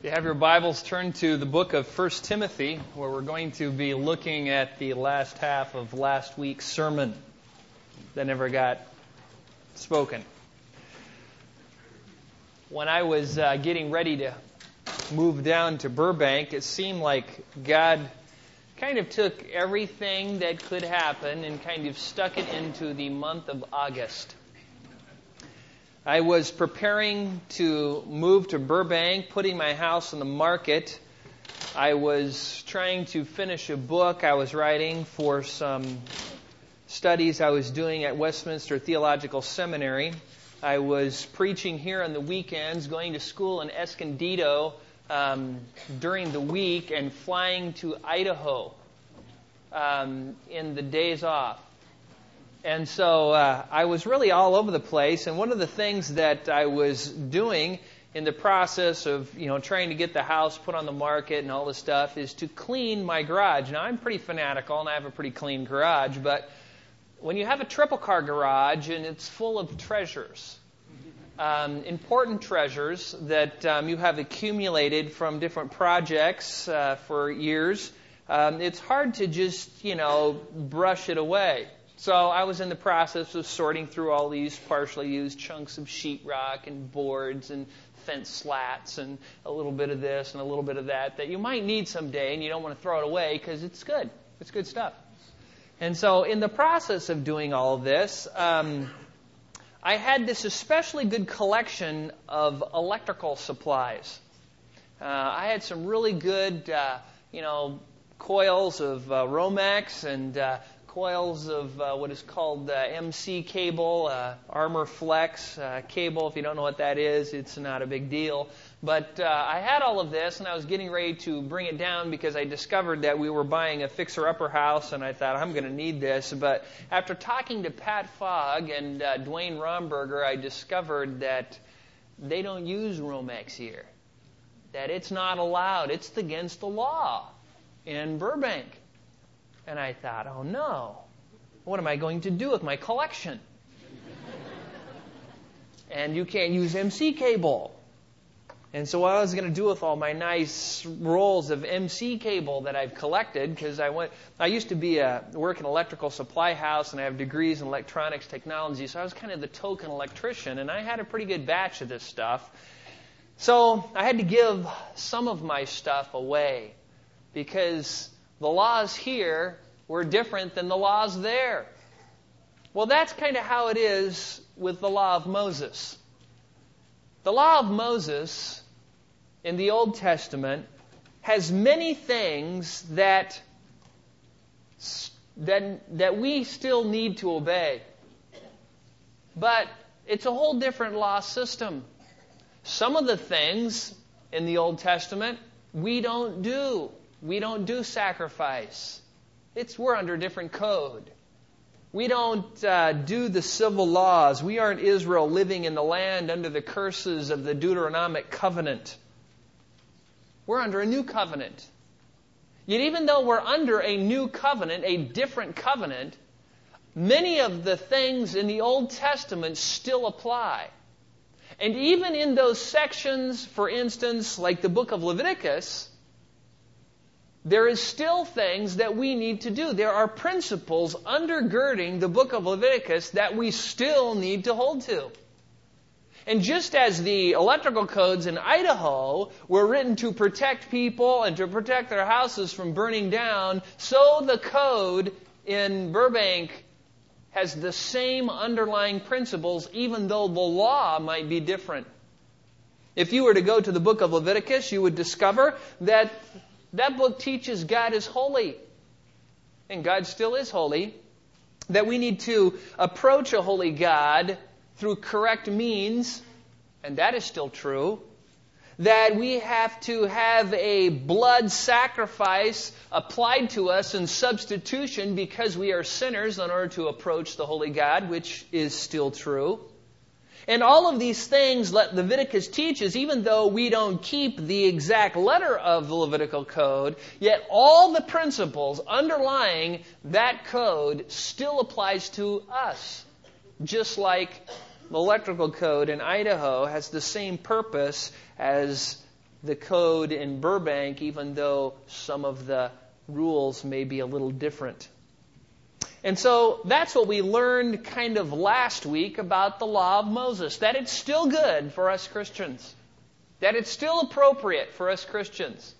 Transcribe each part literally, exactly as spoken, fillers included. If you have your Bibles, turn to the book of First Timothy, where we're going to be looking at the last half of last week's sermon that never got spoken. When I was uh, getting ready to move down to Burbank, it seemed like God kind of took everything that could happen and kind of stuck it into the month of August. I was preparing to move to Burbank, putting my house on the market. I was trying to finish a book I was writing for some studies I was doing at Westminster Theological Seminary. I was preaching here on the weekends, going to school in Escondido um, during the week, and flying to Idaho um, in the days off. And so uh, I was really all over the place, and one of the things that I was doing in the process of, you know, trying to get the house put on the market and all this stuff is to clean my garage. Now, I'm pretty fanatical, and I have a pretty clean garage, but when you have a triple-car garage and it's full of treasures, um, important treasures that um, you have accumulated from different projects uh, for years, um, it's hard to just, you know, brush it away. So I was in the process of sorting through all these partially used chunks of sheetrock and boards and fence slats and a little bit of this and a little bit of that that you might need someday, and you don't want to throw it away because it's good. It's good stuff. And so in the process of doing all of this, um, I had this especially good collection of electrical supplies. Uh, I had some really good, uh, you know, coils of uh, Romex and Uh, coils of uh, what is called uh, M C cable, uh, armor flex uh, cable. If you don't know what that is, it's not a big deal. But uh, I had all of this, and I was getting ready to bring it down because I discovered that we were buying a fixer-upper house, and I thought, I'm going to need this. But after talking to Pat Fogg and uh, Dwayne Romberger, I discovered that they don't use Romex here, that it's not allowed. It's against the law in Burbank. And I thought, oh no, what am I going to do with my collection? And you can't use M C cable. And so what I was going to do with all my nice rolls of M C cable that I've collected, because I went, I used to be a, work in an electrical supply house, and I have degrees in electronics technology, so I was kind of the token electrician, and I had a pretty good batch of this stuff. So I had to give some of my stuff away, because the laws here were different than the laws there. Well, that's kind of how it is with the law of Moses. The law of Moses in the Old Testament has many things that, that, that we still need to obey. But it's a whole different law system. Some of the things in the Old Testament we don't do. We don't do sacrifice. It's we're under a different code. We don't uh, do the civil laws. We aren't Israel living in the land under the curses of the Deuteronomic covenant. We're under a new covenant. Yet even though we're under a new covenant, a different covenant, many of the things in the Old Testament still apply. And even in those sections, for instance, like the book of Leviticus, there is still things that we need to do. There are principles undergirding the book of Leviticus that we still need to hold to. And just as the electrical codes in Idaho were written to protect people and to protect their houses from burning down, so the code in Burbank has the same underlying principles, even though the law might be different. If you were to go to the book of Leviticus, you would discover that that book teaches God is holy, and God still is holy, that we need to approach a holy God through correct means, and that is still true, that we have to have a blood sacrifice applied to us in substitution because we are sinners in order to approach the holy God, which is still true. And all of these things that Leviticus teaches, even though we don't keep the exact letter of the Levitical code, yet all the principles underlying that code still applies to us. Just like the electrical code in Idaho has the same purpose as the code in Burbank, even though some of the rules may be a little different. And so that's what we learned kind of last week about the law of Moses, that it's still good for us Christians, that it's still appropriate for us Christians.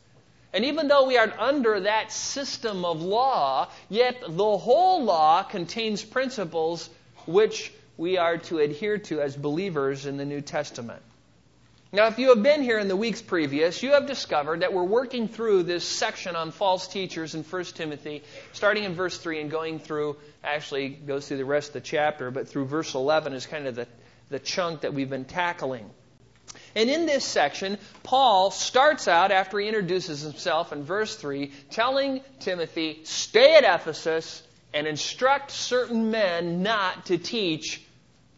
And even though we are under that system of law, yet the whole law contains principles which we are to adhere to as believers in the New Testament. Now, if you have been here in the weeks previous, you have discovered that we're working through this section on false teachers in First Timothy, starting in verse three and going through, actually goes through the rest of the chapter, but through verse eleven is kind of the, the chunk that we've been tackling. And in this section, Paul starts out, after he introduces himself in verse three, telling Timothy, stay at Ephesus and instruct certain men not to teach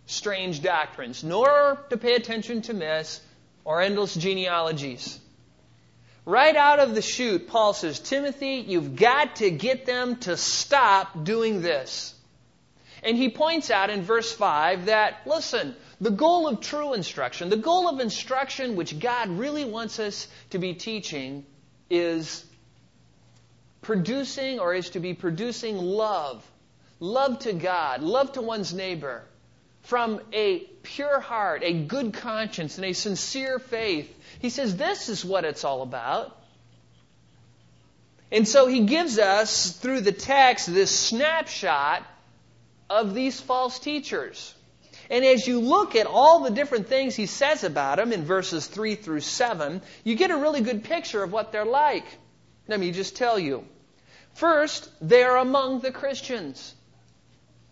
strange doctrines, nor to pay attention to myths or endless genealogies. Right out of the chute, Paul says, Timothy, you've got to get them to stop doing this. And he points out in verse five that, listen, the goal of true instruction, the goal of instruction which God really wants us to be teaching is producing or is to be producing love. Love to God, love to one's neighbor, from a pure heart, a good conscience, and a sincere faith. He says this is what it's all about. And so he gives us, through the text, this snapshot of these false teachers. And as you look at all the different things he says about them in verses three through seven, you get a really good picture of what they're like. Let me just tell you. First, they are among the Christians.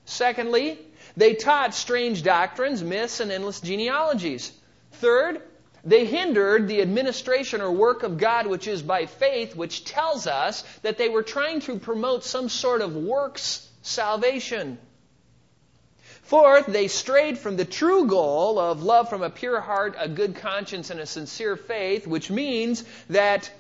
Secondly, they taught strange doctrines, myths, and endless genealogies. Third, they hindered the administration or work of God which is by faith, which tells us that they were trying to promote some sort of works salvation. Fourth, they strayed from the true goal of love from a pure heart, a good conscience, and a sincere faith, which means that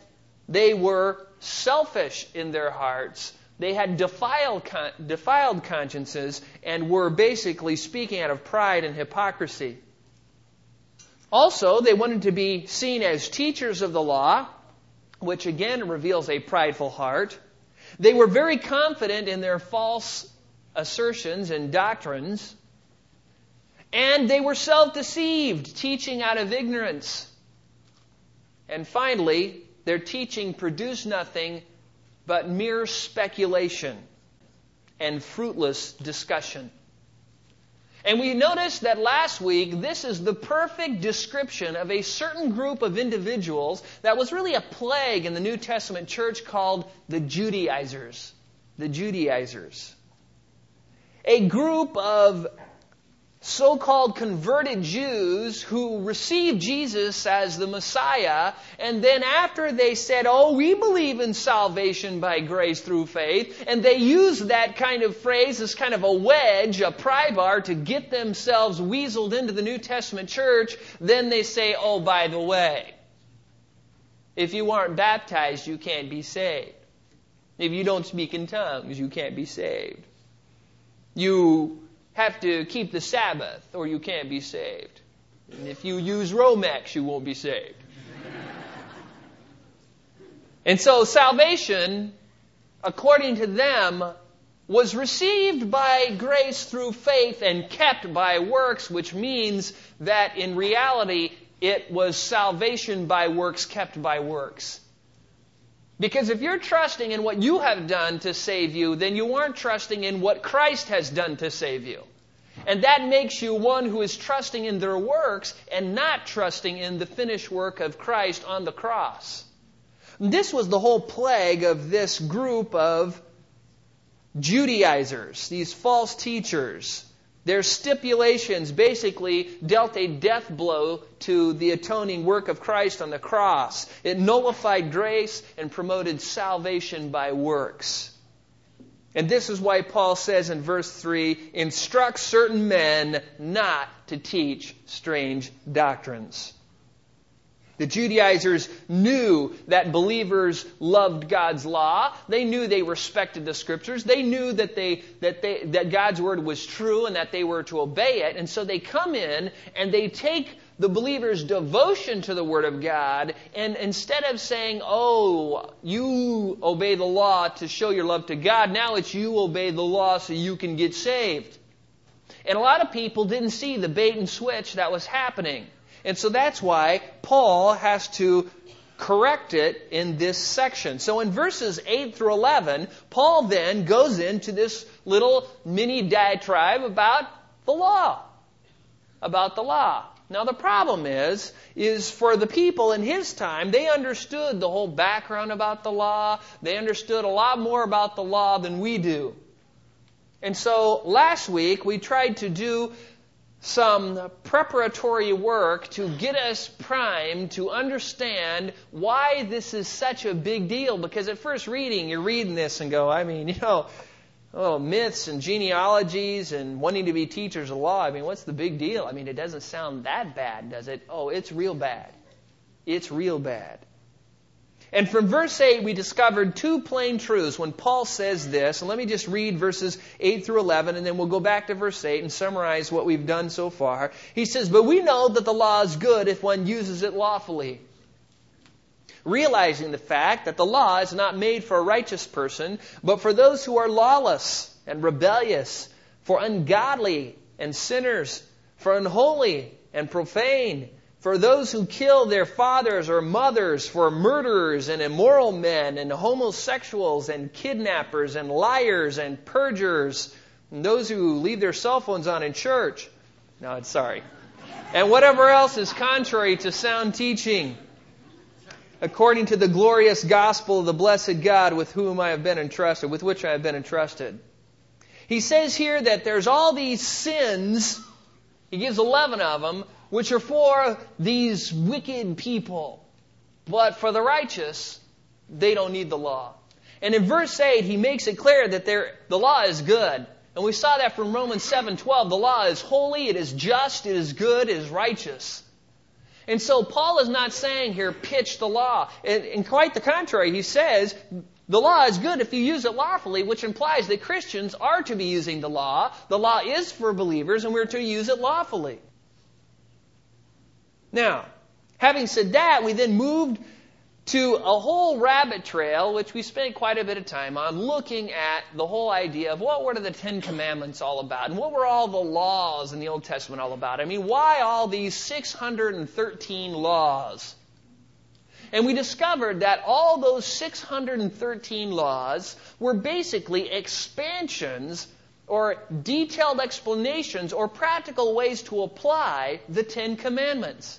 they were selfish in their hearts. They had defiled, con- defiled consciences and were basically speaking out of pride and hypocrisy. Also, they wanted to be seen as teachers of the law, which again reveals a prideful heart. They were very confident in their false assertions and doctrines. And they were self-deceived, teaching out of ignorance. And finally, their teaching produced nothing but mere speculation and fruitless discussion. And we noticed that last week, this is the perfect description of a certain group of individuals that was really a plague in the New Testament church called the Judaizers. The Judaizers. A group of so-called converted Jews who received Jesus as the Messiah, and then after they said, oh, we believe in salvation by grace through faith, and they used that kind of phrase as kind of a wedge, a pry bar, to get themselves weaseled into the New Testament church, then they say, oh, by the way, if you aren't baptized, you can't be saved. If you don't speak in tongues, you can't be saved. You have to keep the Sabbath, or you can't be saved. And if you use Romex, you won't be saved. And so salvation, according to them, was received by grace through faith and kept by works, which means that in reality, it was salvation by works kept by works. Because if you're trusting in what you have done to save you, then you aren't trusting in what Christ has done to save you. And that makes you one who is trusting in their works and not trusting in the finished work of Christ on the cross. This was the whole plague of this group of Judaizers, these false teachers. Their stipulations basically dealt a death blow to the atoning work of Christ on the cross. It nullified grace and promoted salvation by works. And this is why Paul says in verse three, instruct certain men not to teach strange doctrines. The Judaizers knew that believers loved God's law. They knew they respected the Scriptures. They knew that they that they that God's Word was true and that they were to obey it. And so they come in and they take the believer's devotion to the Word of God, and instead of saying, oh, you obey the law to show your love to God, now it's you obey the law so you can get saved. And a lot of people didn't see the bait and switch that was happening. And so that's why Paul has to correct it in this section. So in verses eight through eleven, Paul then goes into this little mini diatribe about the law. About the law. Now the problem is, is for the people in his time, they understood the whole background about the law. They understood a lot more about the law than we do. And so last week we tried to do some preparatory work to get us primed to understand why this is such a big deal. Because at first reading, you're reading this and go, I mean, you know, oh, myths and genealogies and wanting to be teachers of law. I mean, what's the big deal? I mean, it doesn't sound that bad, does it? Oh, it's real bad. It's real bad. And from verse eight, we discovered two plain truths when Paul says this. And let me just read verses eight through eleven, and then we'll go back to verse eight and summarize what we've done so far. He says, but we know that the law is good if one uses it lawfully, realizing the fact that the law is not made for a righteous person, but for those who are lawless and rebellious, for ungodly and sinners, for unholy and profane, for those who kill their fathers or mothers, for murderers and immoral men and homosexuals and kidnappers and liars and perjurers, and those who leave their cell phones on in church. No, I'm sorry. And whatever else is contrary to sound teaching, according to the glorious gospel of the blessed God with whom I have been entrusted, with which I have been entrusted. He says here that there's all these sins, he gives eleven of them, which are for these wicked people. But for the righteous, they don't need the law. And in verse eight, he makes it clear that the law is good. And we saw that from Romans seven twelve. The law is holy, it is just, it is good, it is righteous. And so Paul is not saying here, pitch the law. And, and quite the contrary, he says, the law is good if you use it lawfully, which implies that Christians are to be using the law. The law is for believers, and we're to use it lawfully. Now, having said that, we then moved to a whole rabbit trail, which we spent quite a bit of time on, looking at the whole idea of what were the Ten Commandments all about, and what were all the laws in the Old Testament all about. I mean, why all these six hundred thirteen laws? And we discovered that all those six hundred thirteen laws were basically expansions or detailed explanations or practical ways to apply the Ten Commandments.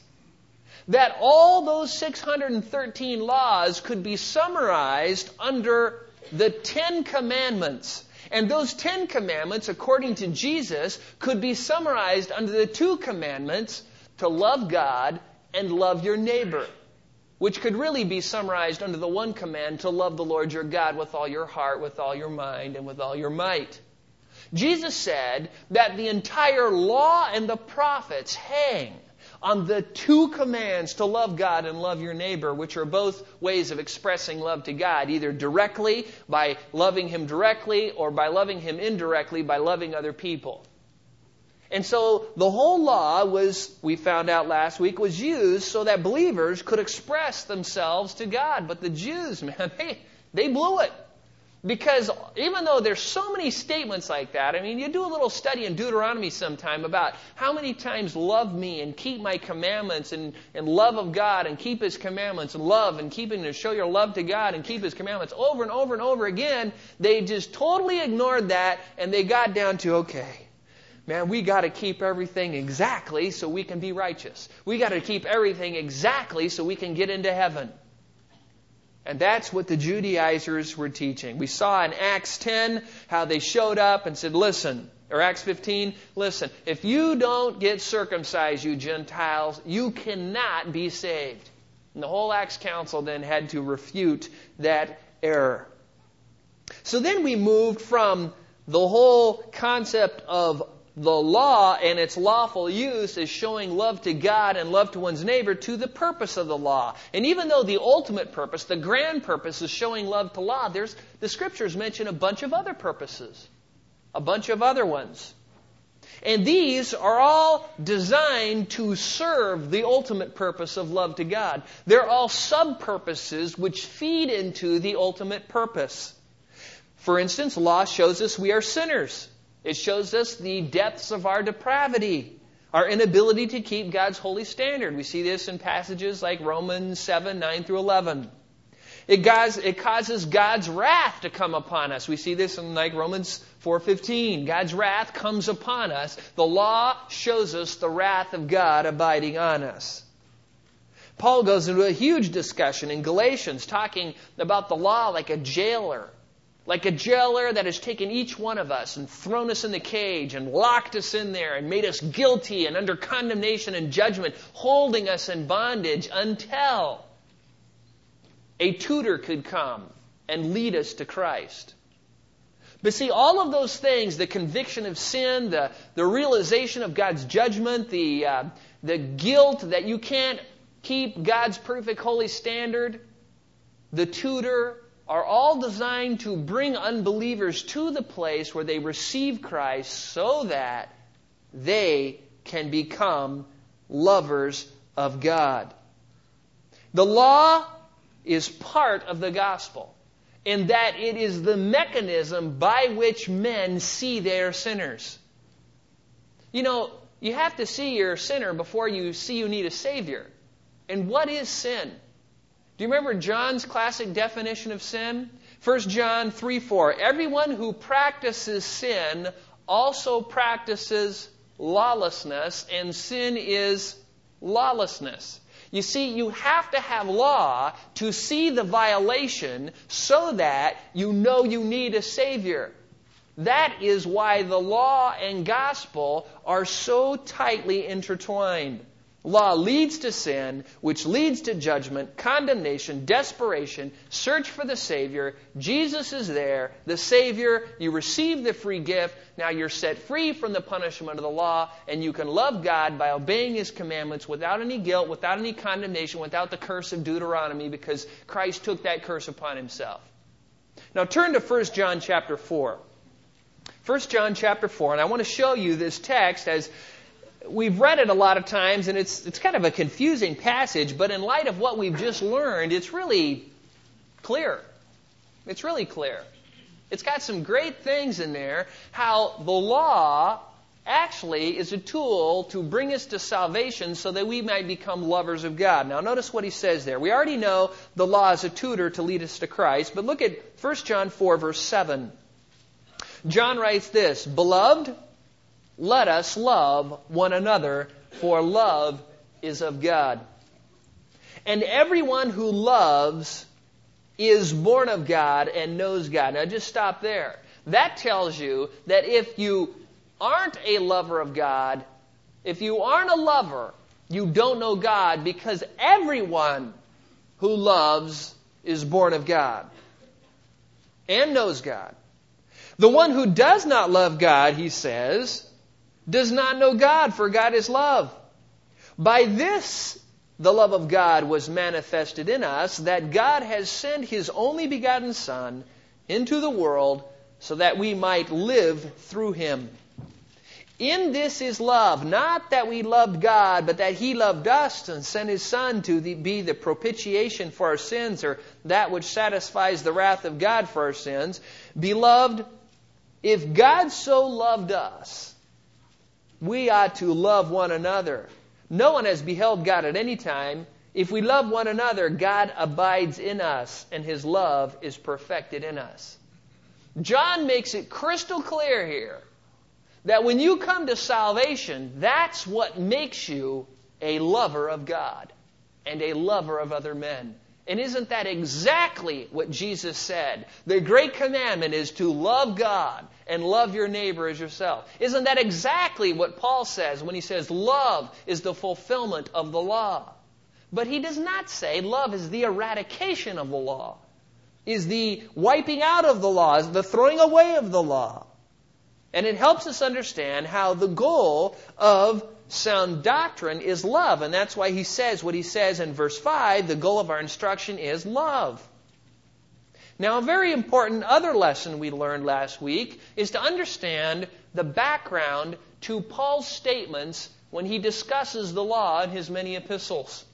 That all those six hundred thirteen laws could be summarized under the Ten Commandments. And those Ten Commandments, according to Jesus, could be summarized under the two commandments to love God and love your neighbor, which could really be summarized under the one command to love the Lord your God with all your heart, with all your mind, and with all your might. Jesus said that the entire law and the prophets hang on the two commands to love God and love your neighbor, which are both ways of expressing love to God, either directly, by loving Him directly, or by loving Him indirectly, by loving other people. And so the whole law was, we found out last week, was used so that believers could express themselves to God. But the Jews, man, they, they blew it. Because even though there's so many statements like that, I mean, you do a little study in Deuteronomy sometime about how many times love me and keep my commandments and, and love of God and keep His commandments and love and keeping and show your love to God and keep His commandments over and over and over again. They just totally ignored that and they got down to, okay, man, we got to keep everything exactly so we can be righteous. We got to keep everything exactly so we can get into heaven. And that's what the Judaizers were teaching. We saw in Acts ten how they showed up and said, listen, or Acts fifteen, listen, if you don't get circumcised, you Gentiles, you cannot be saved. And the whole Acts Council then had to refute that error. So then we moved from the whole concept of the law and its lawful use is showing love to God and love to one's neighbor to the purpose of the law. And even though the ultimate purpose, the grand purpose, is showing love to law, there's, the Scriptures mention a bunch of other purposes, a bunch of other ones. And these are all designed to serve the ultimate purpose of love to God. They're all sub-purposes which feed into the ultimate purpose. For instance, law shows us we are sinners. It shows us the depths of our depravity, our inability to keep God's holy standard. We see this in passages like Romans seven, nine through eleven. It, guys, it causes God's wrath to come upon us. We see this in like Romans four fifteen. God's wrath comes upon us. The law shows us the wrath of God abiding on us. Paul goes into a huge discussion in Galatians talking about the law like a jailer. Like a jailer that has taken each one of us and thrown us in the cage and locked us in there and made us guilty and under condemnation and judgment, holding us in bondage until a tutor could come and lead us to Christ. But see, all of those things, the conviction of sin, the, the realization of God's judgment, the, uh, the guilt that you can't keep God's perfect holy standard, the tutor, are all designed to bring unbelievers to the place where they receive Christ so that they can become lovers of God. The law is part of the gospel in that it is the mechanism by which men see they are sinners. You know, you have to see you're a sinner before you see you need a Savior. And what is sin? Do you remember John's classic definition of sin? First John three four. Everyone who practices sin also practices lawlessness, and sin is lawlessness. You see, you have to have law to see the violation so that you know you need a Savior. That is why the law and gospel are so tightly intertwined. Law leads to sin, which leads to judgment, condemnation, desperation, search for the Savior. Jesus is there, the Savior. You receive the free gift. Now you're set free from the punishment of the law, and you can love God by obeying His commandments without any guilt, without any condemnation, without the curse of Deuteronomy, because Christ took that curse upon Himself. Now turn to First John chapter four. First John chapter four, and I want to show you this text as... We've read it a lot of times, and it's it's kind of a confusing passage, but in light of what we've just learned, it's really clear. It's really clear. It's got some great things in there, how the law actually is a tool to bring us to salvation so that we might become lovers of God. Now, notice what he says there. We already know the law is a tutor to lead us to Christ, but look at First John four, verse seven. John writes this, "Beloved, let us love one another, for love is of God. And everyone who loves is born of God and knows God." Now just stop there. That tells you that if you aren't a lover of God, if you aren't a lover, you don't know God, because everyone who loves is born of God and knows God. The one who does not love God, he says, does not know God, for God is love. By this, the love of God was manifested in us, that God has sent His only begotten Son into the world so that we might live through Him. In this is love, not that we loved God, but that He loved us and sent His Son to the, be the propitiation for our sins, or that which satisfies the wrath of God for our sins. Beloved, if God so loved us, we ought to love one another. No one has beheld God at any time. If we love one another, God abides in us, and His love is perfected in us. John makes it crystal clear here that when you come to salvation, that's what makes you a lover of God and a lover of other men. And isn't that exactly what Jesus said? The great commandment is to love God and love your neighbor as yourself. Isn't that exactly what Paul says when he says love is the fulfillment of the law? But he does not say love is the eradication of the law, is the wiping out of the law, is the throwing away of the law. And it helps us understand how the goal of sound doctrine is love. And that's why he says what he says in verse five, the goal of our instruction is love. Now, a very important other lesson we learned last week is to understand the background to Paul's statements when he discusses the law in his many epistles.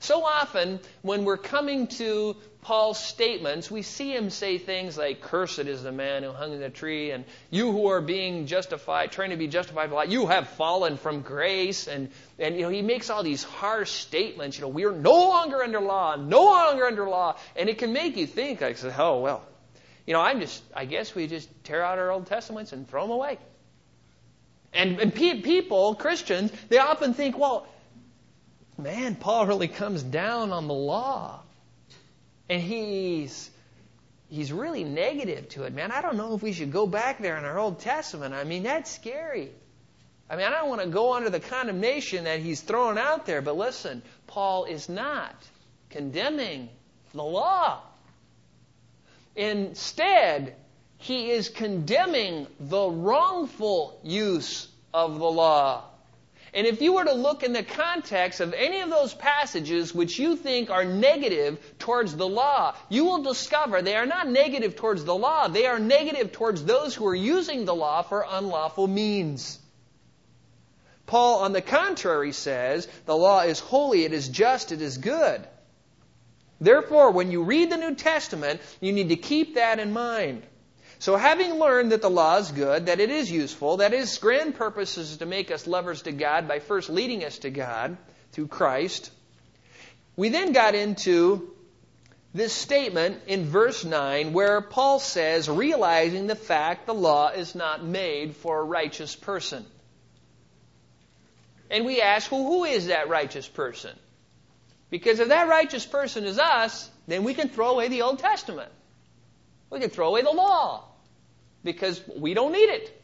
So often, when we're coming to Paul's statements, we see him say things like, "Cursed is the man who hung in the tree," and "You who are being justified, trying to be justified by law, you have fallen from grace." And, and you know, he makes all these harsh statements. You know, we are no longer under law, no longer under law. And it can make you think, like, oh, well, you know, I'm just, I guess we just tear out our Old Testaments and throw them away. And, and pe- people, Christians, they often think, well, man, Paul really comes down on the law. And he's he's really negative to it. Man, I don't know if we should go back there in our Old Testament. I mean, that's scary. I mean, I don't want to go under the condemnation that he's throwing out there. But listen, Paul is not condemning the law. Instead, he is condemning the wrongful use of the law. And if you were to look in the context of any of those passages which you think are negative towards the law, you will discover they are not negative towards the law. They are negative towards those who are using the law for unlawful means. Paul, on the contrary, says, the law is holy, it is just, it is good. Therefore, when you read the New Testament, you need to keep that in mind. So having learned that the law is good, that it is useful, that its grand purpose is to make us lovers to God by first leading us to God through Christ, we then got into this statement in verse nine where Paul says, realizing the fact the law is not made for a righteous person. And we ask, well, who is that righteous person? Because if that righteous person is us, then we can throw away the Old Testament. We can throw away the law. Because we don't need it.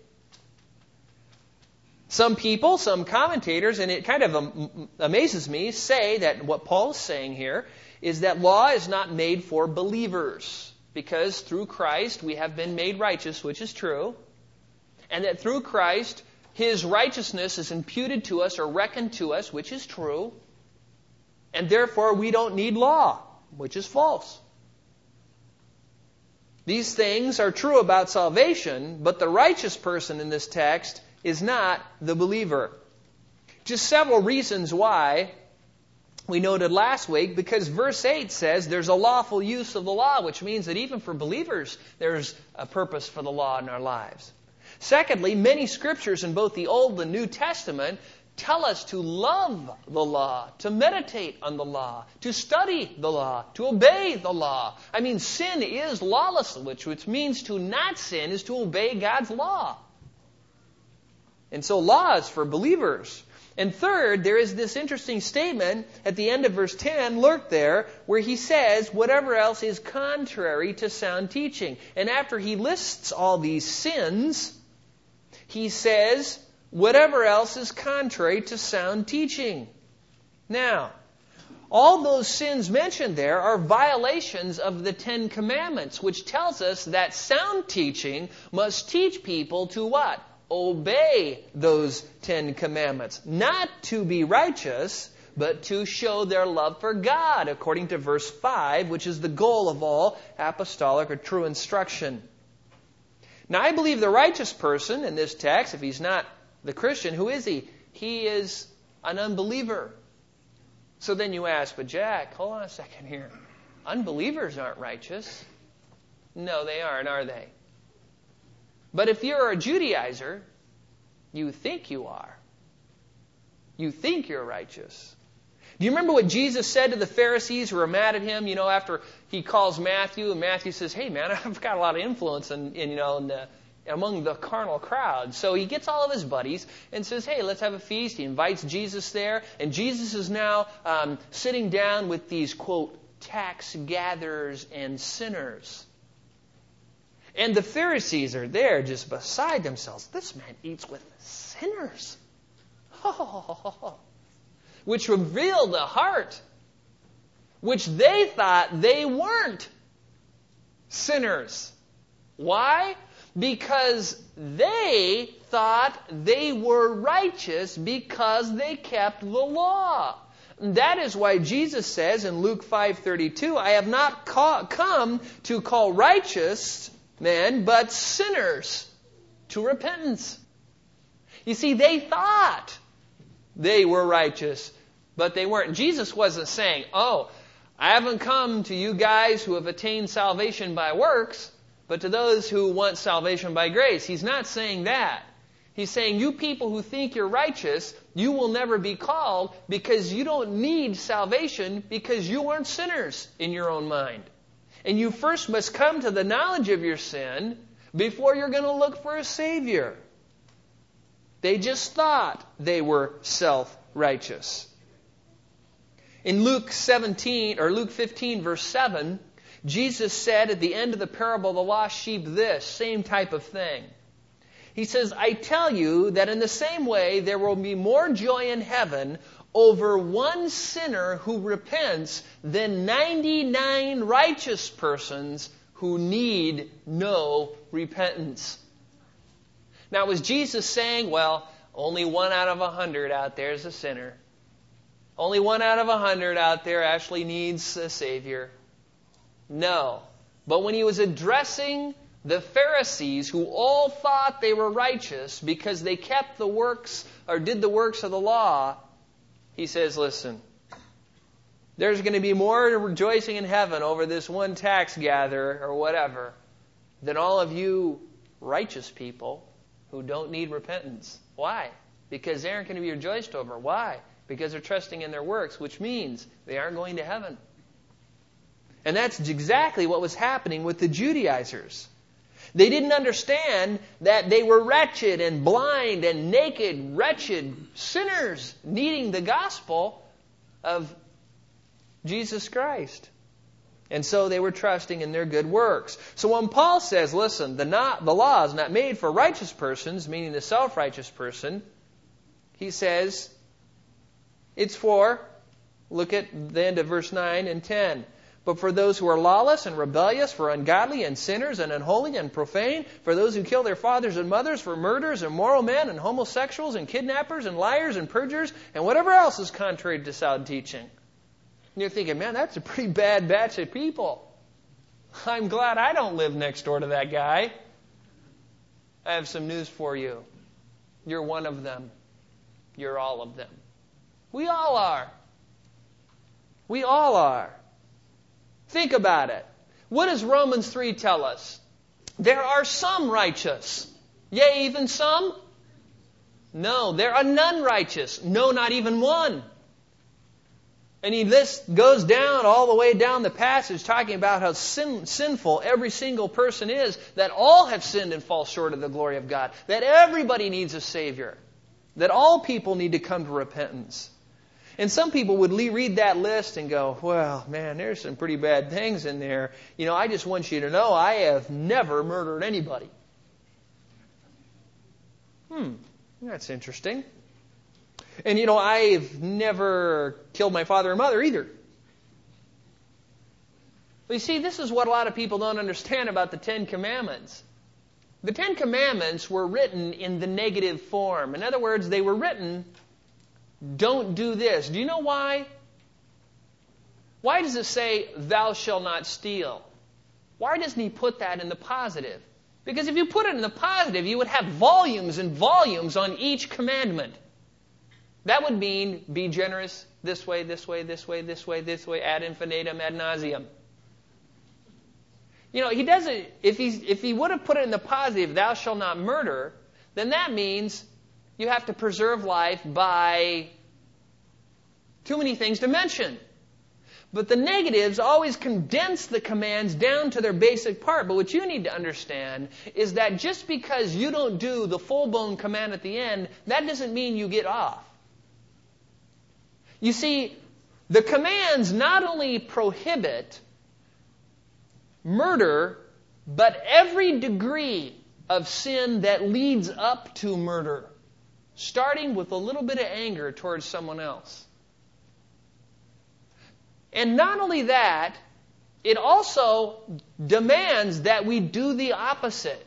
Some people, some commentators, and it kind of amazes me, say that what Paul's saying here is that law is not made for believers, because through Christ we have been made righteous, which is true, and that through Christ his righteousness is imputed to us or reckoned to us, which is true, and therefore we don't need law, which is false. These things are true about salvation, but the righteous person in this text is not the believer. Just several reasons why we noted last week, because verse eight says there's a lawful use of the law, which means that even for believers, there's a purpose for the law in our lives. Secondly, many scriptures in both the Old and New Testament tell us to love the law, to meditate on the law, to study the law, to obey the law. I mean, sin is lawless, which, which means to not sin is to obey God's law. And so law is for believers. And third, there is this interesting statement at the end of verse ten, lurked there, where he says, whatever else is contrary to sound teaching. And after he lists all these sins, he says, whatever else is contrary to sound teaching. Now, all those sins mentioned there are violations of the Ten Commandments, which tells us that sound teaching must teach people to what? Obey those Ten Commandments. Not to be righteous, but to show their love for God, according to verse five, which is the goal of all apostolic or true instruction. Now, I believe the righteous person in this text, if he's not the Christian, who is he? He is an unbeliever. So then you ask, but Jack, hold on a second here. Unbelievers aren't righteous. No, they aren't, are they? But if you're a Judaizer, you think you are. You think you're righteous. Do you remember what Jesus said to the Pharisees who were mad at him, you know, after he calls Matthew, and Matthew says, hey, man, I've got a lot of influence in, in you know, in the among the carnal crowd. So he gets all of his buddies and says, hey, let's have a feast. He invites Jesus there. And Jesus is now um, sitting down with these, quote, tax gatherers and sinners. And the Pharisees are there just beside themselves. This man eats with sinners. Oh, which revealed the heart, which they thought they weren't sinners. Why? Because they thought they were righteous because they kept the law. That is why Jesus says in Luke five thirty-two, I have not ca- come to call righteous men, but sinners to repentance. You see, they thought they were righteous, but they weren't. Jesus wasn't saying, oh, I haven't come to you guys who have attained salvation by works, but to those who want salvation by grace. He's not saying that. He's saying, you people who think you're righteous, you will never be called because you don't need salvation because you aren't sinners in your own mind. And you first must come to the knowledge of your sin before you're going to look for a Savior. They just thought they were self-righteous. In Luke seventeen, or Luke fifteen, verse seven, Jesus said at the end of the parable of the lost sheep this, same type of thing. He says, I tell you that in the same way there will be more joy in heaven over one sinner who repents than ninety-nine righteous persons who need no repentance. Now, was Jesus saying, well, only one out of a hundred out there is a sinner? Only one out of a hundred out there actually needs a Savior? No. But when he was addressing the Pharisees, who all thought they were righteous because they kept the works or did the works of the law, he says, listen, there's going to be more rejoicing in heaven over this one tax gatherer or whatever than all of you righteous people who don't need repentance. Why? Because they aren't going to be rejoiced over. Why? Because they're trusting in their works, which means they aren't going to heaven. And that's exactly what was happening with the Judaizers. They didn't understand that they were wretched and blind and naked, wretched sinners needing the gospel of Jesus Christ. And so they were trusting in their good works. So when Paul says, listen, the, not, the law is not made for righteous persons, meaning the self-righteous person, he says it's for, look at the end of verse nine and ten. But for those who are lawless and rebellious, for ungodly and sinners and unholy and profane, for those who kill their fathers and mothers, for murderers, immoral men, and homosexuals, and kidnappers, and liars, and perjurers, and whatever else is contrary to sound teaching. And you're thinking, man, that's a pretty bad batch of people. I'm glad I don't live next door to that guy. I have some news for you. You're one of them. You're all of them. We all are. We all are. Think about it. What does Romans three tell us? There are some righteous. Yea, even some? No, there are none righteous. No, not even one. And he lists, goes down all the way down the passage talking about how sin, sinful every single person is, that all have sinned and fall short of the glory of God, that everybody needs a Savior, that all people need to come to repentance. And some people would read that list and go, well, man, there's some pretty bad things in there. You know, I just want you to know I have never murdered anybody. Hmm, that's interesting. And, you know, I've never killed my father and mother either. But you see, this is what a lot of people don't understand about the Ten Commandments. The Ten Commandments were written in the negative form. In other words, they were written, don't do this. Do you know why? Why does it say, thou shalt not steal? Why doesn't he put that in the positive? Because if you put it in the positive, you would have volumes and volumes on each commandment. That would mean, be generous this way, this way, this way, this way, this way, ad infinitum, ad nauseum. You know, he doesn't, if, he's, if he would have put it in the positive, thou shalt not murder, then that means you have to preserve life by too many things to mention. But the negatives always condense the commands down to their basic part. But what you need to understand is that just because you don't do the full-blown command at the end, that doesn't mean you get off. You see, the commands not only prohibit murder, but every degree of sin that leads up to murder, starting with a little bit of anger towards someone else. And not only that, it also demands that we do the opposite,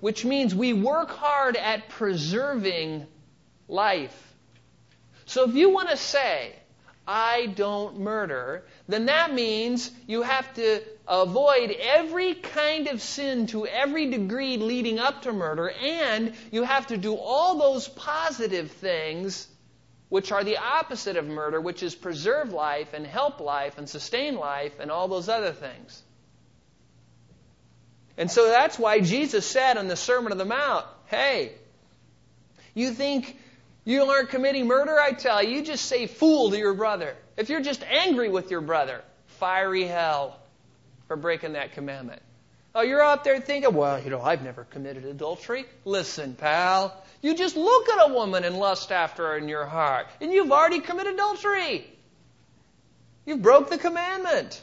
which means we work hard at preserving life. So if you want to say, I don't murder, then that means you have to avoid every kind of sin to every degree leading up to murder, and you have to do all those positive things which are the opposite of murder, which is preserve life and help life and sustain life and all those other things. And so that's why Jesus said in the Sermon on the Mount, hey, you think you aren't committing murder? I tell you, you just say fool to your brother. If you're just angry with your brother, fiery hell for breaking that commandment. Oh, you're out there thinking, well, you know, I've never committed adultery. Listen, pal, you just look at a woman and lust after her in your heart, and you've already committed adultery. You've broke the commandment.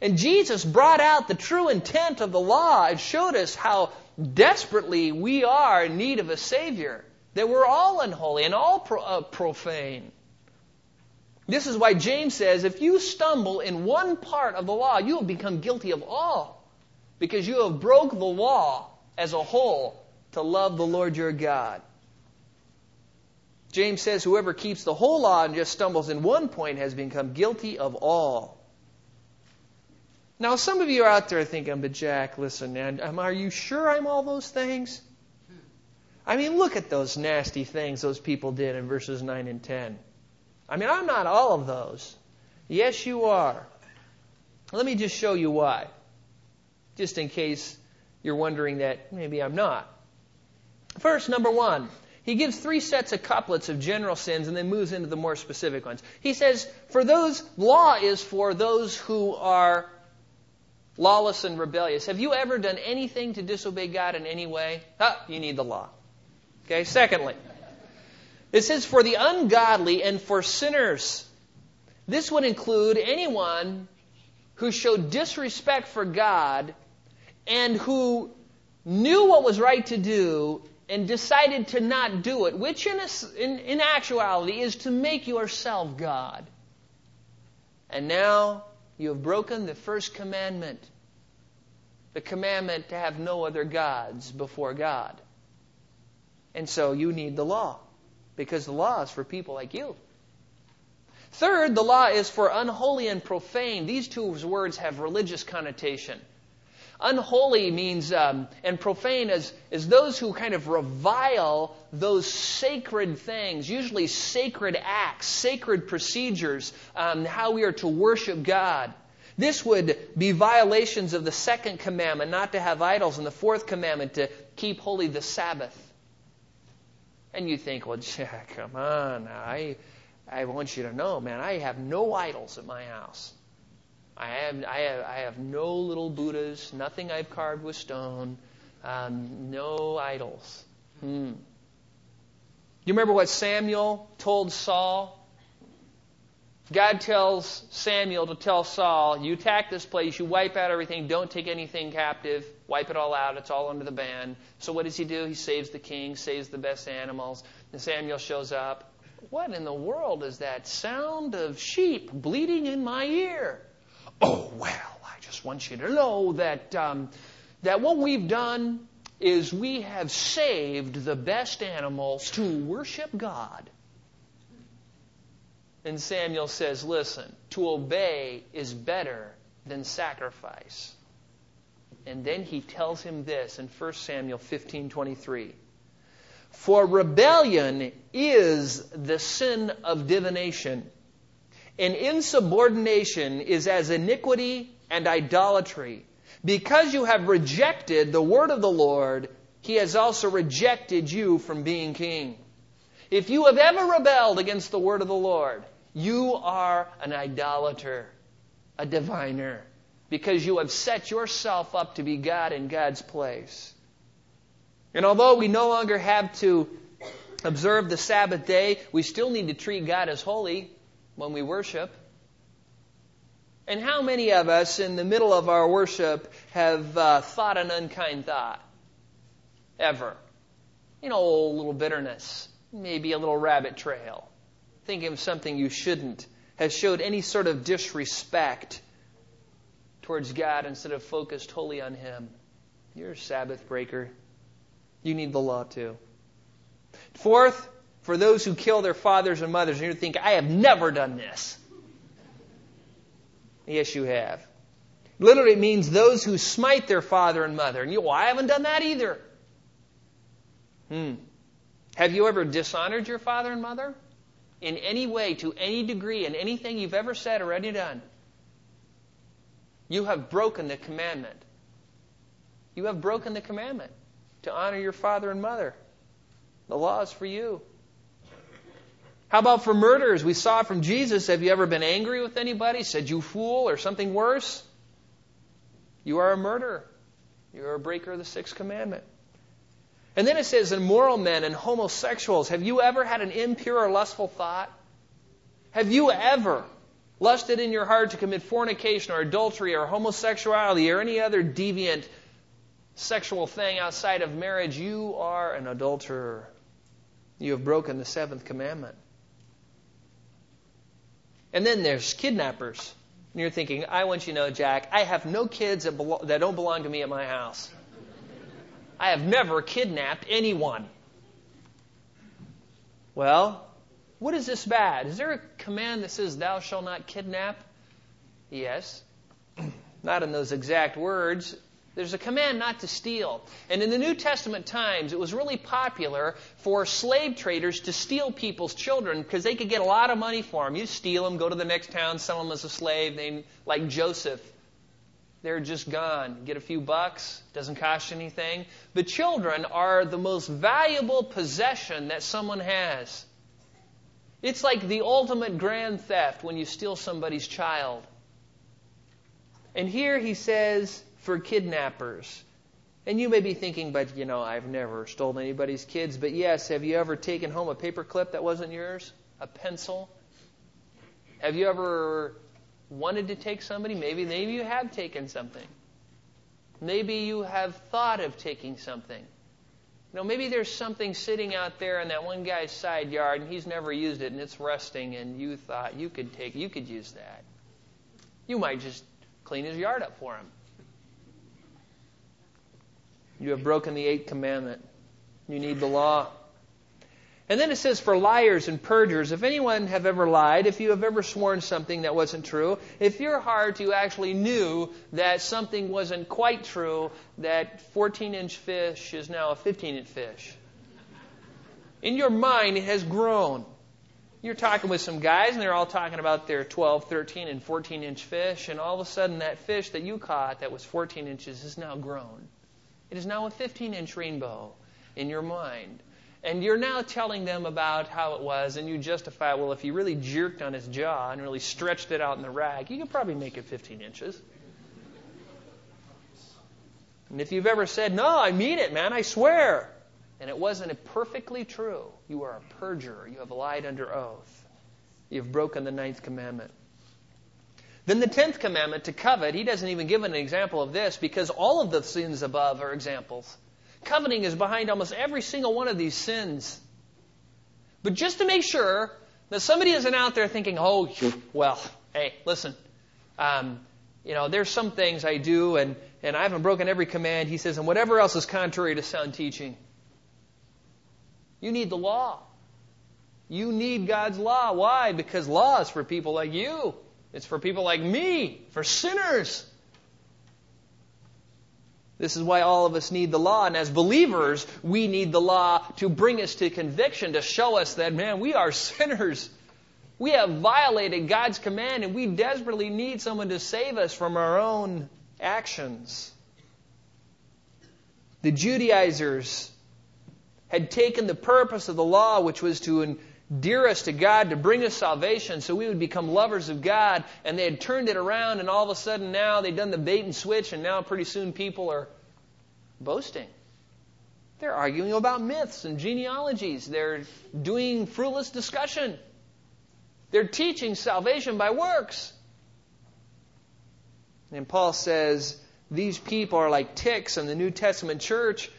And Jesus brought out the true intent of the law and showed us how desperately we are in need of a Savior, that we're all unholy and all pro- uh, profane. This is why James says, if you stumble in one part of the law, you will become guilty of all, because you have broke the law as a whole to love the Lord your God. James says, whoever keeps the whole law and just stumbles in one point has become guilty of all. Now, some of you are out there thinking, but Jack, listen, um, are you sure I'm all those things? I mean, look at those nasty things those people did in verses nine and ten. I mean, I'm not all of those. Yes, you are. Let me just show you why, just in case you're wondering that maybe I'm not. First, number one, he gives three sets of couplets of general sins and then moves into the more specific ones. He says, for those, law is for those who are lawless and rebellious. Have you ever done anything to disobey God in any way? Huh, you need the law. Okay, secondly, it says for the ungodly and for sinners. This would include anyone who showed disrespect for God and who knew what was right to do and decided to not do it, which in, a, in, in actuality is to make yourself God. And now you have broken the first commandment, the commandment to have no other gods before God. And so you need the law, because the law is for people like you. Third, the law is for unholy and profane. These two words have religious connotation. Unholy means, um, and profane is, is those who kind of revile those sacred things, usually sacred acts, sacred procedures, um, how we are to worship God. This would be violations of the second commandment, not to have idols, and the fourth commandment, to keep holy the Sabbath. And you think, well, Jack, come on. I, I want you to know, man, I have no idols at my house. I have, I have, I have no little Buddhas, nothing I've carved with stone, um, no idols. Hmm. You remember what Samuel told Saul? God tells Samuel to tell Saul, you attack this place, you wipe out everything, don't take anything captive, wipe it all out, it's all under the ban. So what does he do? He saves the king, saves the best animals, and Samuel shows up. What in the world is that sound of sheep bleating in my ear? Oh, well, I just want you to know that um, that what we've done is we have saved the best animals to worship God. And Samuel says, listen, to obey is better than sacrifice. And then he tells him this in First Samuel fifteen twenty-three. For rebellion is the sin of divination, and insubordination is as iniquity and idolatry. Because you have rejected the word of the Lord, he has also rejected you from being king. If you have ever rebelled against the word of the Lord, you are an idolater, a diviner, because you have set yourself up to be God in God's place. And although we no longer have to observe the Sabbath day, we still need to treat God as holy when we worship. And how many of us in the middle of our worship have uh, thought an unkind thought? Ever. You know, a little bitterness, maybe a little rabbit trail, thinking of something you shouldn't, has showed any sort of disrespect towards God instead of focused wholly on Him. You're a Sabbath breaker. You need the law too. Fourth, for those who kill their fathers and mothers. And you think, I have never done this. Yes, you have. Literally, it means those who smite their father and mother. And you, well, I haven't done that either. Hmm. Have you ever dishonored your father and mother? In any way, to any degree, in anything you've ever said or any done. You have broken the commandment. You have broken the commandment to honor your father and mother. The law is for you. How about for murderers? We saw from Jesus, have you ever been angry with anybody, said you fool, or something worse? You are a murderer. You are a breaker of the sixth commandment. And then it says, immoral men and homosexuals, have you ever had an impure or lustful thought? Have you ever lusted in your heart to commit fornication or adultery or homosexuality or any other deviant sexual thing outside of marriage? You are an adulterer. You have broken the seventh commandment. And then there's kidnappers. And you're thinking, I want you to know, Jack, I have no kids that, belo- that don't belong to me at my house. I have never kidnapped anyone. Well, what is this bad? Is there a command that says, thou shalt not kidnap? Yes. Not in those exact words. There's a command not to steal. And in the New Testament times, it was really popular for slave traders to steal people's children because they could get a lot of money for them. You steal them, go to the next town, sell them as a slave, named, like Joseph. They're just gone. Get a few bucks. Doesn't cost you anything. The children are the most valuable possession that someone has. It's like the ultimate grand theft when you steal somebody's child. And here he says, for kidnappers. And you may be thinking, but you know, I've never stolen anybody's kids. But yes, have you ever taken home a paperclip that wasn't yours? A pencil? Have you ever wanted to take somebody? Maybe, maybe you have taken something. Maybe you have thought of taking something. You know, maybe there's something sitting out there in that one guy's side yard, and he's never used it, and it's rusting, and you thought you could take, you could use that. You might just clean his yard up for him. You have broken the eighth commandment. You need the law. And then it says, for liars and perjurers, if anyone have ever lied, if you have ever sworn something that wasn't true, if your heart you actually knew that something wasn't quite true, that fourteen-inch fish is now a fifteen-inch fish. In your mind, it has grown. You're talking with some guys, and they're all talking about their twelve, thirteen, and fourteen-inch fish, and all of a sudden that fish that you caught that was fourteen inches is now grown. It is now a fifteen-inch rainbow in your mind. And you're now telling them about how it was, and you justify, well, if he really jerked on his jaw and really stretched it out in the rack, you could probably make it fifteen inches. And if you've ever said, no, I mean it, man, I swear, and it wasn't perfectly true, you are a perjurer. You have lied under oath. You've broken the ninth commandment. Then the tenth commandment, to covet, he doesn't even give an example of this because all of the sins above are examples. Coveting is behind almost every single one of these sins. But just to make sure that somebody isn't out there thinking, oh, well, hey, listen, um, you know, there's some things I do and, and I haven't broken every command. He says, and whatever else is contrary to sound teaching. You need the law. You need God's law. Why? Because law is for people like you. It's for people like me, for sinners. This is why all of us need the law. And as believers, we need the law to bring us to conviction, to show us that, man, we are sinners. We have violated God's command, and we desperately need someone to save us from our own actions. The Judaizers had taken the purpose of the law, which was to endear us to God, to bring us salvation, so we would become lovers of God. And they had turned it around, and all of a sudden now they'd done the bait and switch, and now pretty soon people are boasting. They're arguing about myths and genealogies. They're doing fruitless discussion. They're teaching salvation by works. And Paul says, these people are like ticks in the New Testament church.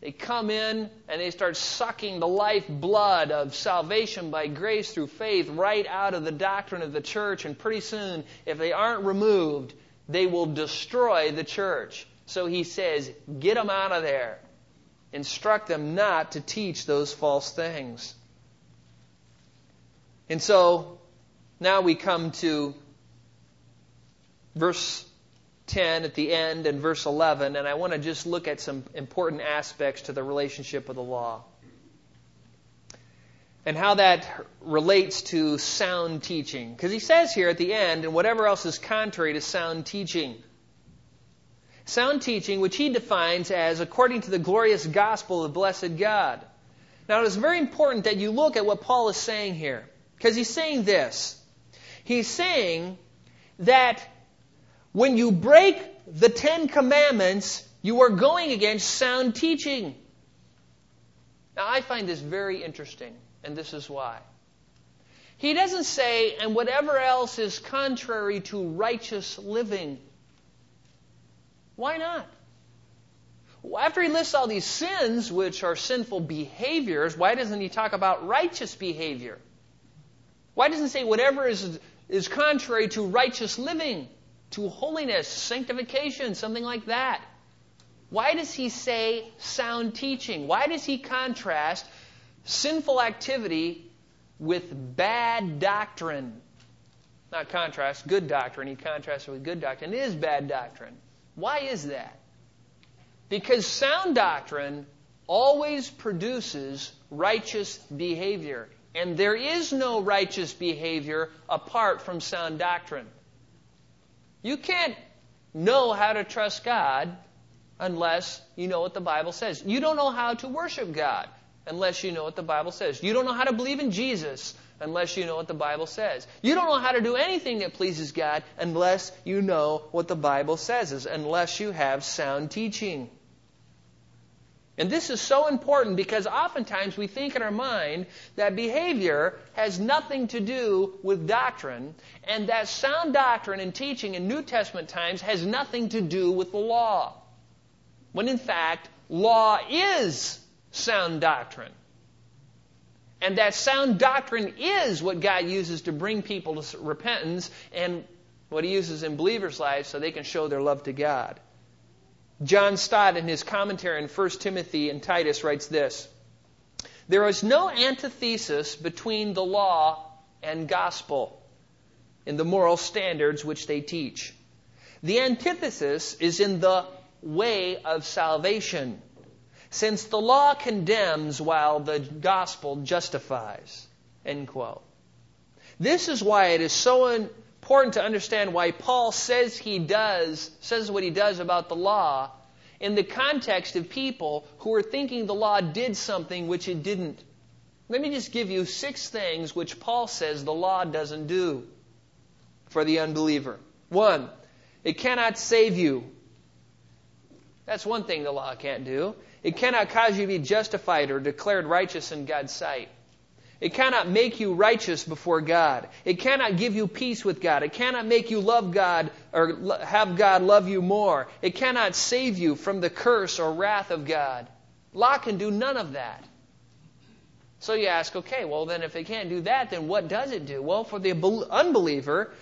They come in and they start sucking the lifeblood of salvation by grace through faith right out of the doctrine of the church. And pretty soon, if they aren't removed, they will destroy the church. So he says, get them out of there. Instruct them not to teach those false things. And so now we come to verse ten at the end and verse eleven, and I want to just look at some important aspects to the relationship of the law and how that relates to sound teaching. Because he says here at the end, and whatever else is contrary to sound teaching. Sound teaching, which he defines as according to the glorious gospel of the blessed God. Now, it is very important that you look at what Paul is saying here. Because he's saying this. He's saying that when you break the Ten Commandments, you are going against sound teaching. Now, I find this very interesting, and this is why. He doesn't say, and whatever else is contrary to righteous living. Why not? Well, after he lists all these sins, which are sinful behaviors, why doesn't he talk about righteous behavior? Why doesn't he say whatever is, is contrary to righteous living, to holiness, sanctification, something like that? Why does he say sound teaching? Why does he contrast sinful activity with bad doctrine? Not contrast, good doctrine. He contrasts it with good doctrine. It is bad doctrine. Why is that? Because sound doctrine always produces righteous behavior. And there is no righteous behavior apart from sound doctrine. You can't know how to trust God unless you know what the Bible says. You don't know how to worship God unless you know what the Bible says. You don't know how to believe in Jesus unless you know what the Bible says. You don't know how to do anything that pleases God unless you know what the Bible says, unless you have sound teaching. And this is so important because oftentimes we think in our mind that behavior has nothing to do with doctrine, and that sound doctrine and teaching in New Testament times has nothing to do with the law. When in fact, law is sound doctrine. And that sound doctrine is what God uses to bring people to repentance and what He uses in believers' lives so they can show their love to God. John Stott, in his commentary on First Timothy and Titus, writes this: there is no antithesis between the law and gospel in the moral standards which they teach. The antithesis is in the way of salvation, since the law condemns while the gospel justifies. End quote. This is why it is so important to understand why Paul says he does, says what he does about the law in the context of people who are thinking the law did something which it didn't. Let me just give you six things which Paul says the law doesn't do for the unbeliever. One, it cannot save you. That's one thing the law can't do. It cannot cause you to be justified or declared righteous in God's sight. It cannot make you righteous before God. It cannot give you peace with God. It cannot make you love God or have God love you more. It cannot save you from the curse or wrath of God. Law can do none of that. So you ask, okay, well then if it can't do that, then what does it do? Well, for the unbeliever,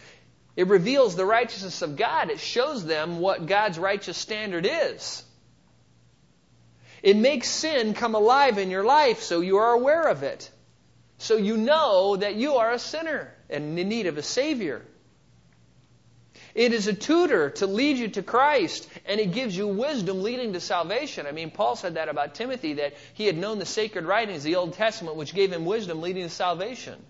it reveals the righteousness of God. It shows them what God's righteous standard is. It makes sin come alive in your life so you are aware of it. So you know that you are a sinner and in need of a Savior. It is a tutor to lead you to Christ, and it gives you wisdom leading to salvation. I mean, Paul said that about Timothy, that he had known the sacred writings, the Old Testament, which gave him wisdom leading to salvation.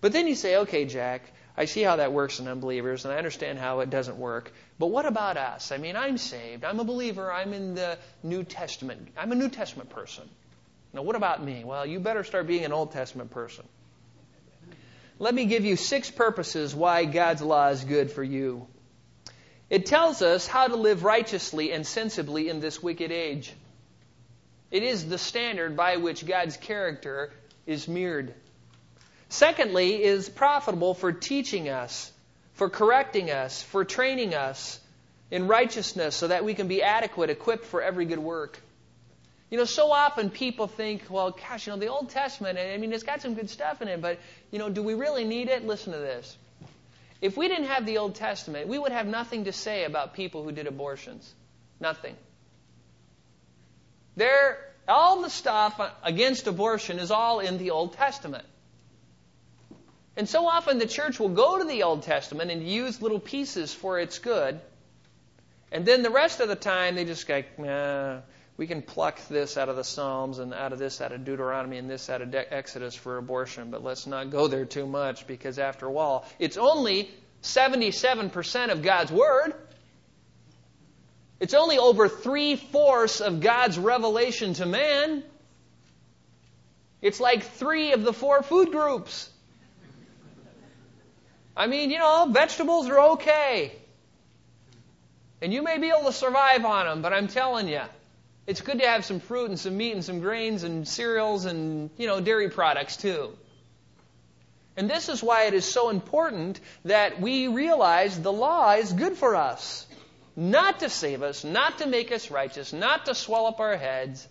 But then you say, okay, Jack, I see how that works in unbelievers, and I understand how it doesn't work. But what about us? I mean, I'm saved. I'm a believer. I'm in the New Testament. I'm a New Testament person. Now, what about me? Well, you better start being an Old Testament person. Let me give you six purposes why God's law is good for you. It tells us how to live righteously and sensibly in this wicked age. It is the standard by which God's character is mirrored. Secondly, it is profitable for teaching us, for correcting us, for training us in righteousness so that we can be adequate, equipped for every good work. You know, so often people think, well, gosh, you know, the Old Testament, I mean, it's got some good stuff in it, but, you know, do we really need it? Listen to this. If we didn't have the Old Testament, we would have nothing to say about people who did abortions. Nothing. There, all the stuff against abortion is all in the Old Testament. And so often the church will go to the Old Testament and use little pieces for its good, and then the rest of the time they just go, nah, we can pluck this out of the Psalms and out of this out of Deuteronomy and this out of De- Exodus for abortion, but let's not go there too much because after all, it's only seventy-seven percent of God's Word. It's only over three-fourths of God's revelation to man. It's like three of the four food groups. I mean, you know, vegetables are okay. And you may be able to survive on them, but I'm telling you, it's good to have some fruit and some meat and some grains and cereals and, you know, dairy products too. And this is why it is so important that we realize the law is good for us. Not to save us, not to make us righteous, not to swell up our heads,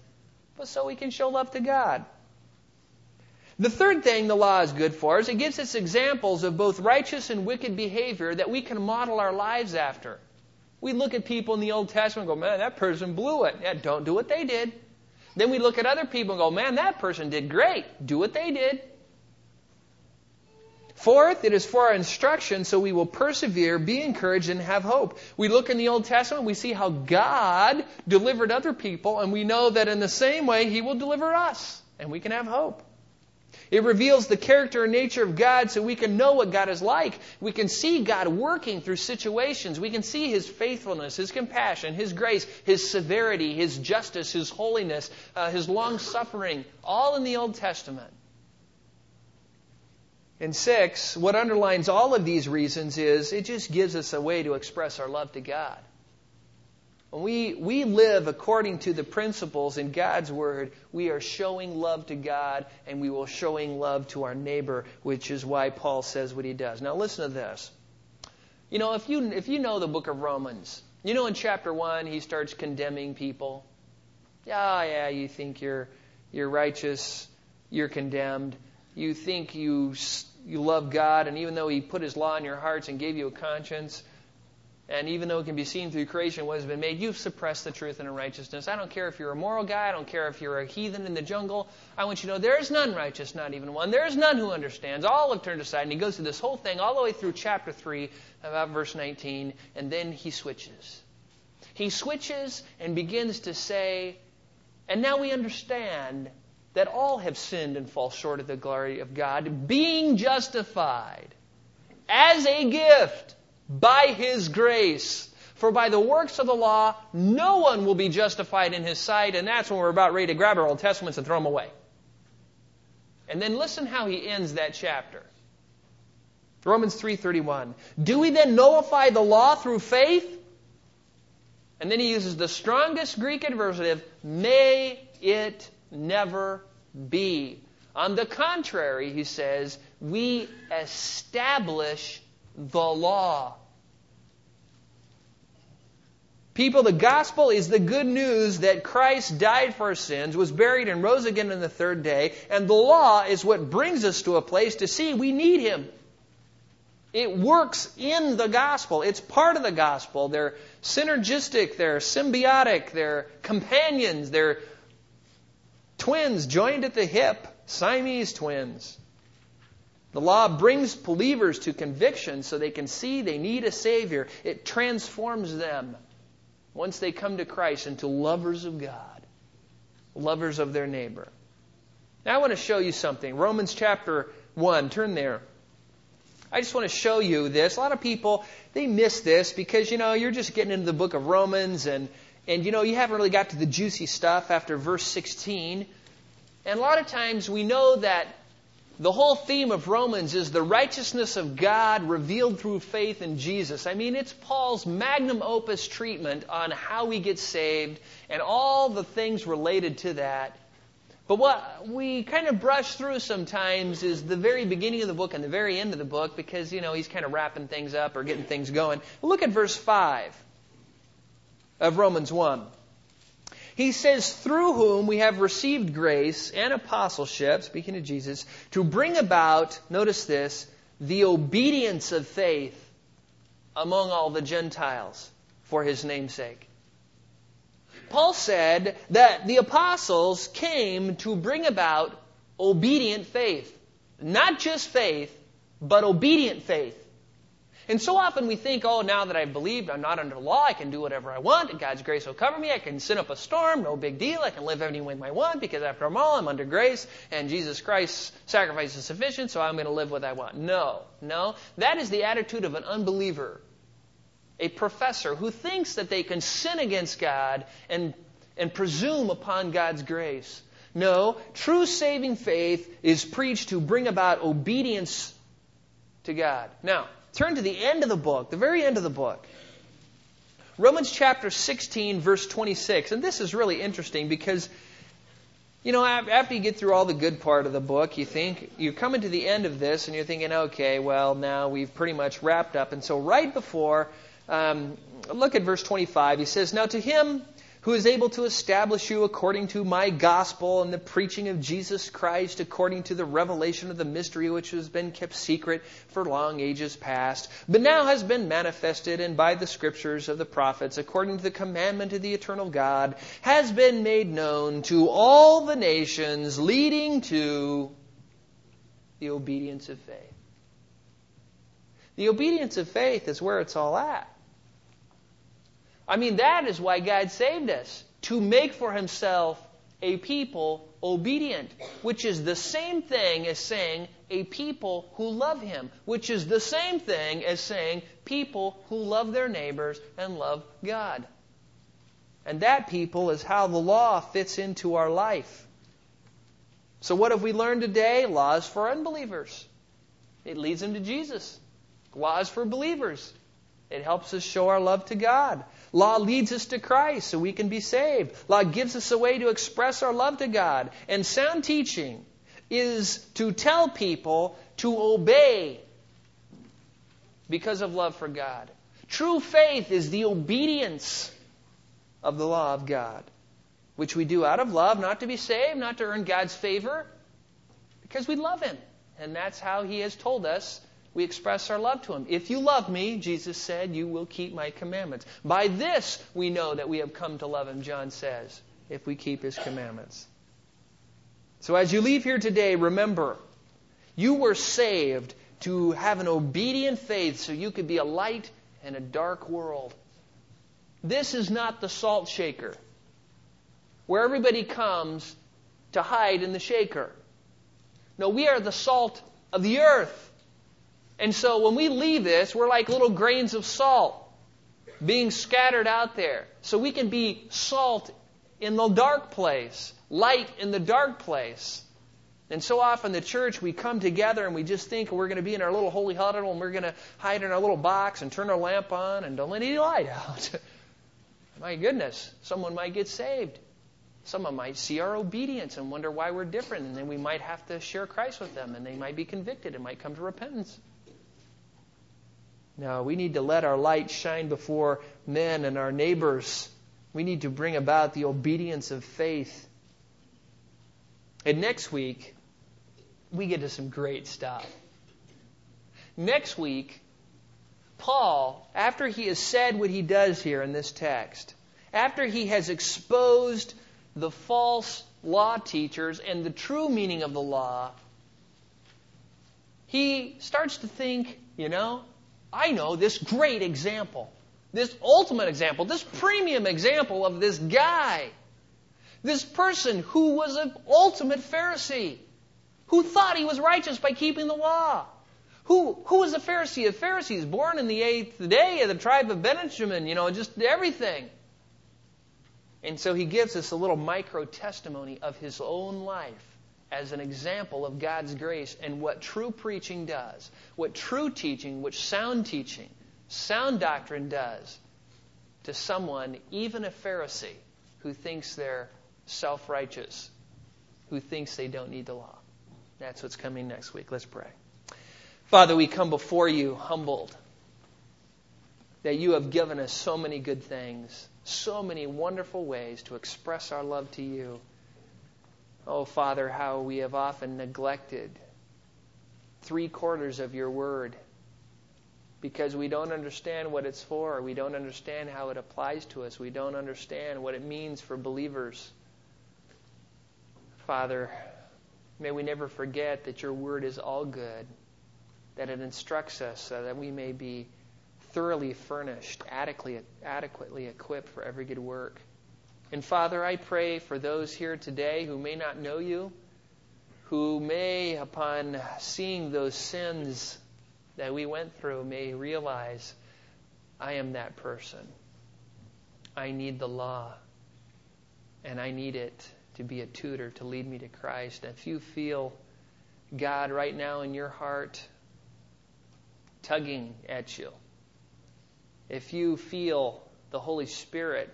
but so we can show love to God. The third thing the law is good for is it gives us examples of both righteous and wicked behavior that we can model our lives after. We look at people in the Old Testament and go, man, that person blew it. Yeah, don't do what they did. Then we look at other people and go, man, that person did great. Do what they did. Fourth, it is for our instruction, so we will persevere, be encouraged, and have hope. We look in the Old Testament, we see how God delivered other people, and we know that in the same way He will deliver us, and we can have hope. It reveals the character and nature of God so we can know what God is like. We can see God working through situations. We can see His faithfulness, His compassion, His grace, His severity, His justice, His holiness, uh, His long-suffering, all in the Old Testament. And six, what underlines all of these reasons is it just gives us a way to express our love to God. When we, we live according to the principles in God's Word, we are showing love to God and we will showing love to our neighbor, which is why Paul says what he does. Now listen to this. You know, if you, if you know the book of Romans, you know in chapter one he starts condemning people. Yeah, oh, yeah, you think you're, you're righteous, you're condemned. You think you you love God, and even though He put His law in your hearts and gave you a conscience, and even though it can be seen through creation what has been made, you've suppressed the truth and unrighteousness. I don't care if you're a moral guy. I don't care if you're a heathen in the jungle. I want you to know there is none righteous, not even one. There is none who understands. All have turned aside. And he goes through this whole thing all the way through chapter three, about verse nineteen, and then he switches. He switches and begins to say, and now we understand that all have sinned and fall short of the glory of God, being justified as a gift by His grace. For by the works of the law, no one will be justified in His sight. And that's when we're about ready to grab our Old Testaments and throw them away. And then listen how he ends that chapter. Romans three thirty-one. Do we then nullify the law through faith? And then he uses the strongest Greek adversative, may it never be. On the contrary, he says, we establish the law. People, the gospel is the good news that Christ died for our sins, was buried, and rose again on the third day. And the law is what brings us to a place to see we need Him. It works in the gospel. It's part of the gospel. They're synergistic. They're symbiotic. They're companions. They're twins joined at the hip, Siamese twins. The law brings believers to conviction so they can see they need a Savior. It transforms them once they come to Christ into lovers of God, lovers of their neighbor. Now I want to show you something. Romans chapter one, turn there. I just want to show you this. A lot of people, they miss this because, you know, you're just getting into the book of Romans and And, you know, you haven't really got to the juicy stuff after verse sixteen. And a lot of times we know that the whole theme of Romans is the righteousness of God revealed through faith in Jesus. I mean, it's Paul's magnum opus treatment on how we get saved and all the things related to that. But what we kind of brush through sometimes is the very beginning of the book and the very end of the book because, you know, he's kind of wrapping things up or getting things going. Look at verse five. Of Romans one. He says, through whom we have received grace and apostleship, speaking of Jesus, to bring about, notice this, the obedience of faith among all the Gentiles for His name's sake. Paul said that the apostles came to bring about obedient faith. Not just faith, but obedient faith. And so often we think, oh, now that I've believed, I'm not under law, I can do whatever I want, and God's grace will cover me, I can sin up a storm, no big deal, I can live any way I want, because after all, I'm under grace, and Jesus Christ's sacrifice is sufficient, so I'm going to live what I want. No, no. That is the attitude of an unbeliever, a professor who thinks that they can sin against God and, and presume upon God's grace. No, true saving faith is preached to bring about obedience to God. Now, turn to the end of the book, the very end of the book. Romans chapter sixteen, verse twenty-six. And this is really interesting because, you know, after you get through all the good part of the book, you think, you're coming to the end of this and you're thinking, okay, well, now we've pretty much wrapped up. And so right before, um, look at verse twenty-five. He says, "Now to him who is able to establish you according to my gospel and the preaching of Jesus Christ, according to the revelation of the mystery which has been kept secret for long ages past, but now has been manifested, and by the scriptures of the prophets, according to the commandment of the eternal God, has been made known to all the nations, leading to the obedience of faith." The obedience of faith is where it's all at. I mean, that is why God saved us, to make for himself a people obedient, which is the same thing as saying a people who love him, which is the same thing as saying people who love their neighbors and love God. And that people is how the law fits into our life. So what have we learned today? Law is for unbelievers. It leads them to Jesus. Law is for believers. It helps us show our love to God. Law leads us to Christ so we can be saved. Law gives us a way to express our love to God. And sound teaching is to tell people to obey because of love for God. True faith is the obedience of the law of God, which we do out of love, not to be saved, not to earn God's favor, because we love him. And that's how he has told us we express our love to him. If you love me, Jesus said, you will keep my commandments. By this we know that we have come to love him, John says, if we keep his commandments. So as you leave here today, remember, you were saved to have an obedient faith so you could be a light in a dark world. This is not the salt shaker, where everybody comes to hide in the shaker. No, we are the salt of the earth. And so when we leave this, we're like little grains of salt being scattered out there. So we can be salt in the dark place, light in the dark place. And so often the church, we come together and we just think we're going to be in our little holy huddle and we're going to hide in our little box and turn our lamp on and don't let any light out. My goodness, someone might get saved. Someone might see our obedience and wonder why we're different. And then we might have to share Christ with them and they might be convicted and might come to repentance. No, we need to let our light shine before men and our neighbors. We need to bring about the obedience of faith. And next week, we get to some great stuff. Next week, Paul, after he has said what he does here in this text, after he has exposed the false law teachers and the true meaning of the law, he starts to think, you know, I know this great example, this ultimate example, this premium example of this guy, this person who was an ultimate Pharisee, who thought he was righteous by keeping the law. Who, who was a Pharisee of Pharisees, born in the eighth day of the tribe of Benjamin, you know, just everything. And so he gives us a little micro-testimony of his own life as an example of God's grace and what true preaching does, what true teaching, what sound teaching, sound doctrine does to someone, even a Pharisee, who thinks they're self-righteous, who thinks they don't need the law. That's what's coming next week. Let's pray. Father, we come before you humbled that you have given us so many good things, so many wonderful ways to express our love to you. Oh, Father, how we have often neglected three quarters of your word because we don't understand what it's for. We don't understand how it applies to us. We don't understand what it means for believers. Father, may we never forget that your word is all good. that it instructs us so that we may be thoroughly furnished, adequately, adequately equipped for every good work. And Father, I pray for those here today who may not know you, who may, upon seeing those sins that we went through, may realize, I am that person. I need the law, and I need it to be a tutor, to lead me to Christ. And if you feel God right now in your heart tugging at you, if you feel the Holy Spirit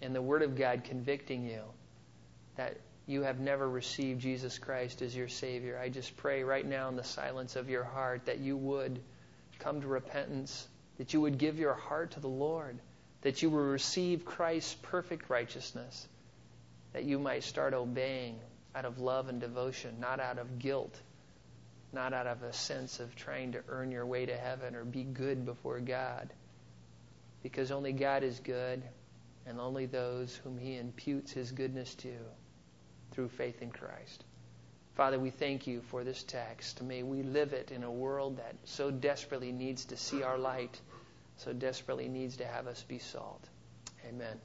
and the Word of God convicting you that you have never received Jesus Christ as your Savior, I just pray right now in the silence of your heart that you would come to repentance, that you would give your heart to the Lord, that you would receive Christ's perfect righteousness, that you might start obeying out of love and devotion, not out of guilt, not out of a sense of trying to earn your way to heaven or be good before God, because only God is good, and only those whom he imputes his goodness to through faith in Christ. Father, we thank you for this text. May we live it in a world that so desperately needs to see our light, so desperately needs to have us be salt. Amen.